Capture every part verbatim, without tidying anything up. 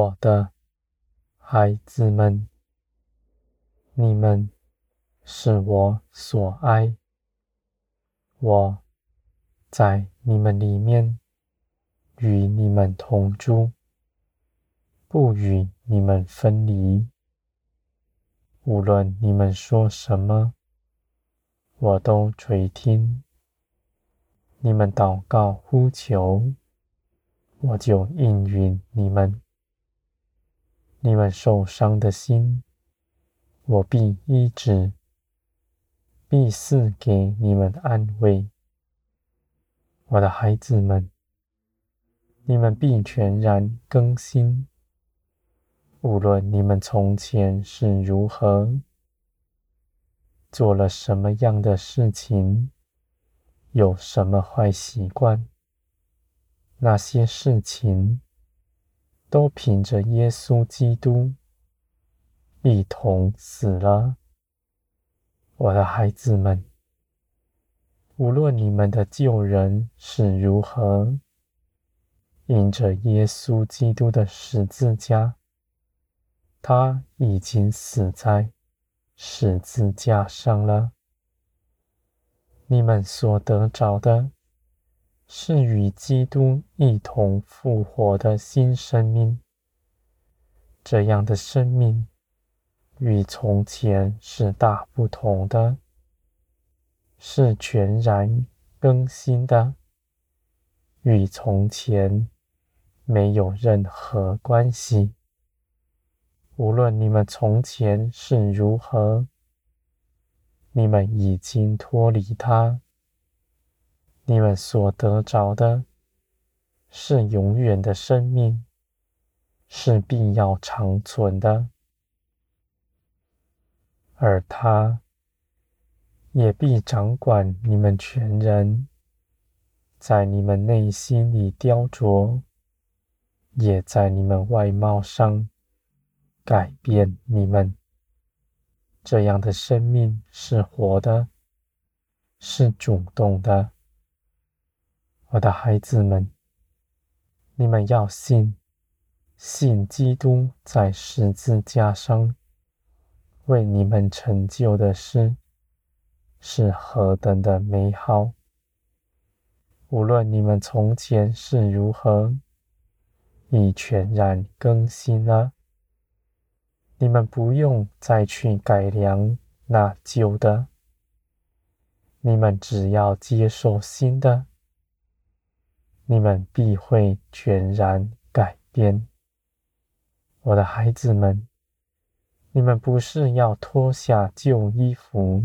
我的孩子们，你们是我所爱，我在你们里面，与你们同住，不与你们分离。无论你们说什么，我都垂听。你们祷告呼求，我就应允你们。你们受伤的心，我必医治，必赐给你们安慰。我的孩子们，你们必全然更新，无论你们从前是如何，做了什么样的事情，有什么坏习惯，那些事情都凭着耶稣基督一同死了。我的孩子们，无论你们的旧人是如何，因着耶稣基督的十字架，他已经死在十字架上了。你们所得着的是与基督一同复活的新生命，这样的生命与从前是大不同的，是全然更新的，与从前没有任何关系。无论你们从前是如何，你们已经脱离它。你们所得着的是永远的生命，是必要长存的，而他也必掌管你们全人，在你们内心里雕琢，也在你们外貌上改变你们。这样的生命是活的，是主动的。我的孩子们，你们要信，信基督在十字架上为你们成就的事是何等的美好。无论你们从前是如何，已全然更新了。你们不用再去改良那旧的，你们只要接受新的，你们必会全然改变。我的孩子们，你们不是要脱下旧衣服，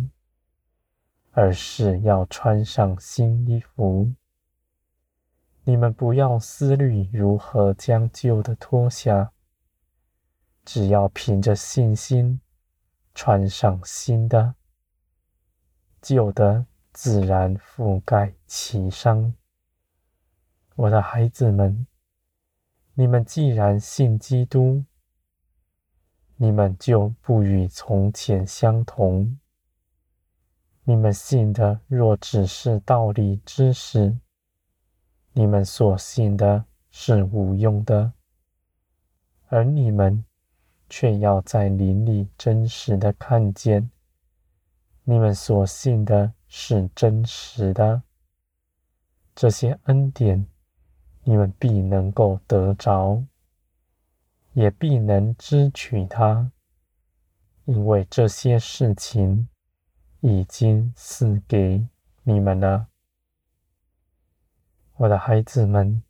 而是要穿上新衣服。你们不要思虑如何将旧的脱下，只要凭着信心穿上新的，旧的自然覆盖其上。我的孩子们，你们既然信基督，你们就不与从前相同。你们信的若只是道理知识，你们所信的是无用的，而你们却要在灵里真实的看见，你们所信的是真实的。这些恩典你们必能够得着，也必能支取它，因为这些事情已经赐给你们了。我的孩子们，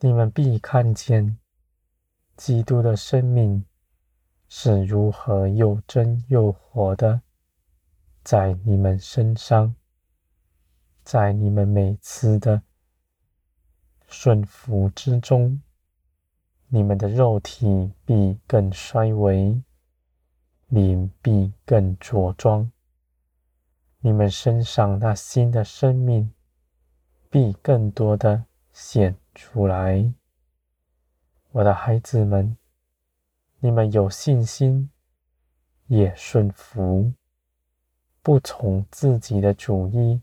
你们必看见基督的生命是如何又真又活的，在你们身上，在你们每次的顺服之中，你们的肉体必更衰微，灵必更茁壮。你们身上那新的生命必更多的显出来。我的孩子们，你们有信心，也顺服，不从自己的主意，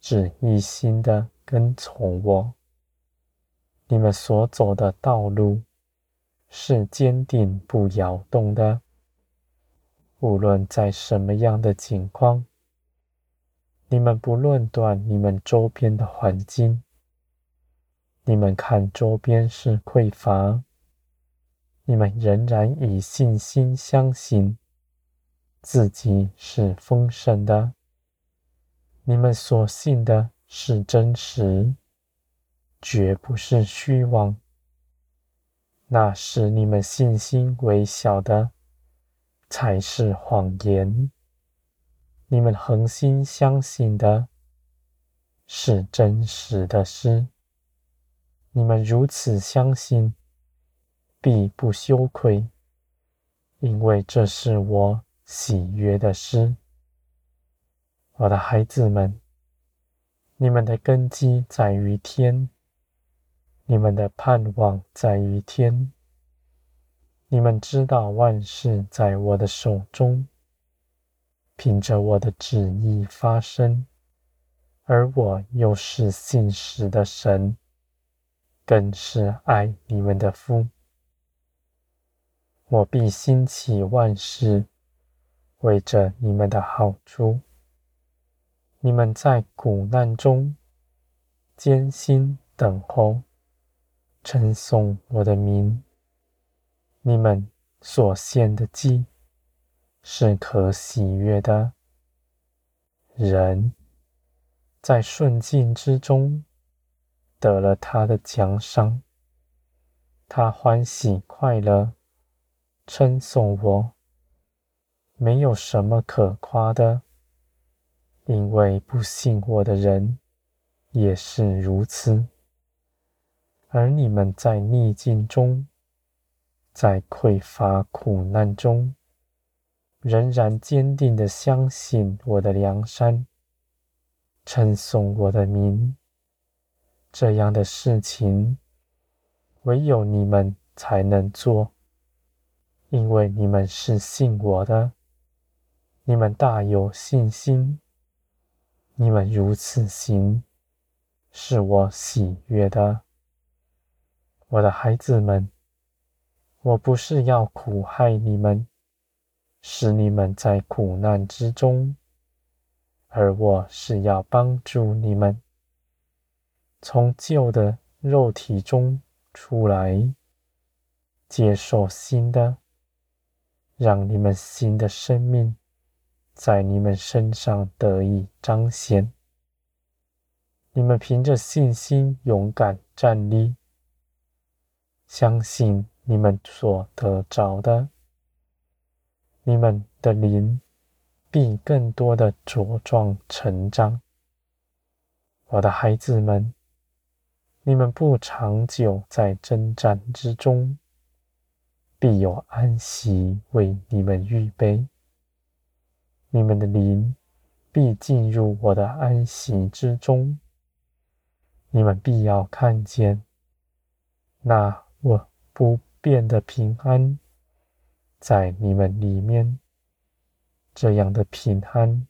只一心的跟从我。你们所走的道路是坚定不摇动的。无论在什么样的情况，你们不论断你们周边的环境，你们看周边是匮乏，你们仍然以信心相信自己是丰盛的，你们所信的是真实，绝不是虚妄。那使你们信心微小的，才是谎言。你们恒心相信的，是真实的事。你们如此相信，必不羞愧，因为这是我喜悦的事。我的孩子们，你们的根基在于天，你们的盼望在于天。你们知道万事在我的手中，凭着我的旨意发生，而我又是信实的神，更是爱你们的父。我必兴起万事，为着你们的好处。你们在苦难中艰辛等候，称颂我的名。你们所献的祭是可喜悦的。人在顺境之中得了他的奖赏，他欢喜快乐，称颂我，没有什么可夸的，因为不信我的人也是如此。而你们在逆境中，在匮乏苦难中，仍然坚定地相信我的良善，称颂我的名。这样的事情，唯有你们才能做，因为你们是信我的，你们大有信心。你们如此行，是我喜悦的。我的孩子们，我不是要苦害你们，使你们在苦难之中，而我是要帮助你们，从旧的肉体中出来，接受新的，让你们新的生命在你们身上得以彰显。你们凭着信心勇敢站立，相信你们所得着的，你们的灵必更多的茁壮成长。我的孩子们，你们不长久在征战之中，必有安息为你们预备。你们的灵必进入我的安息之中，你们必要看见那我不变的平安在你们里面。这样的平安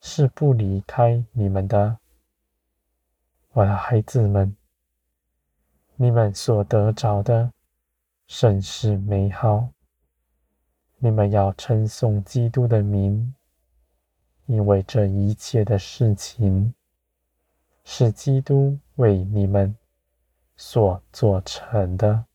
是不离开你们的。我的孩子们，你们所得着的甚是美好。你们要称颂基督的名，因为这一切的事情是基督为你们所做成的。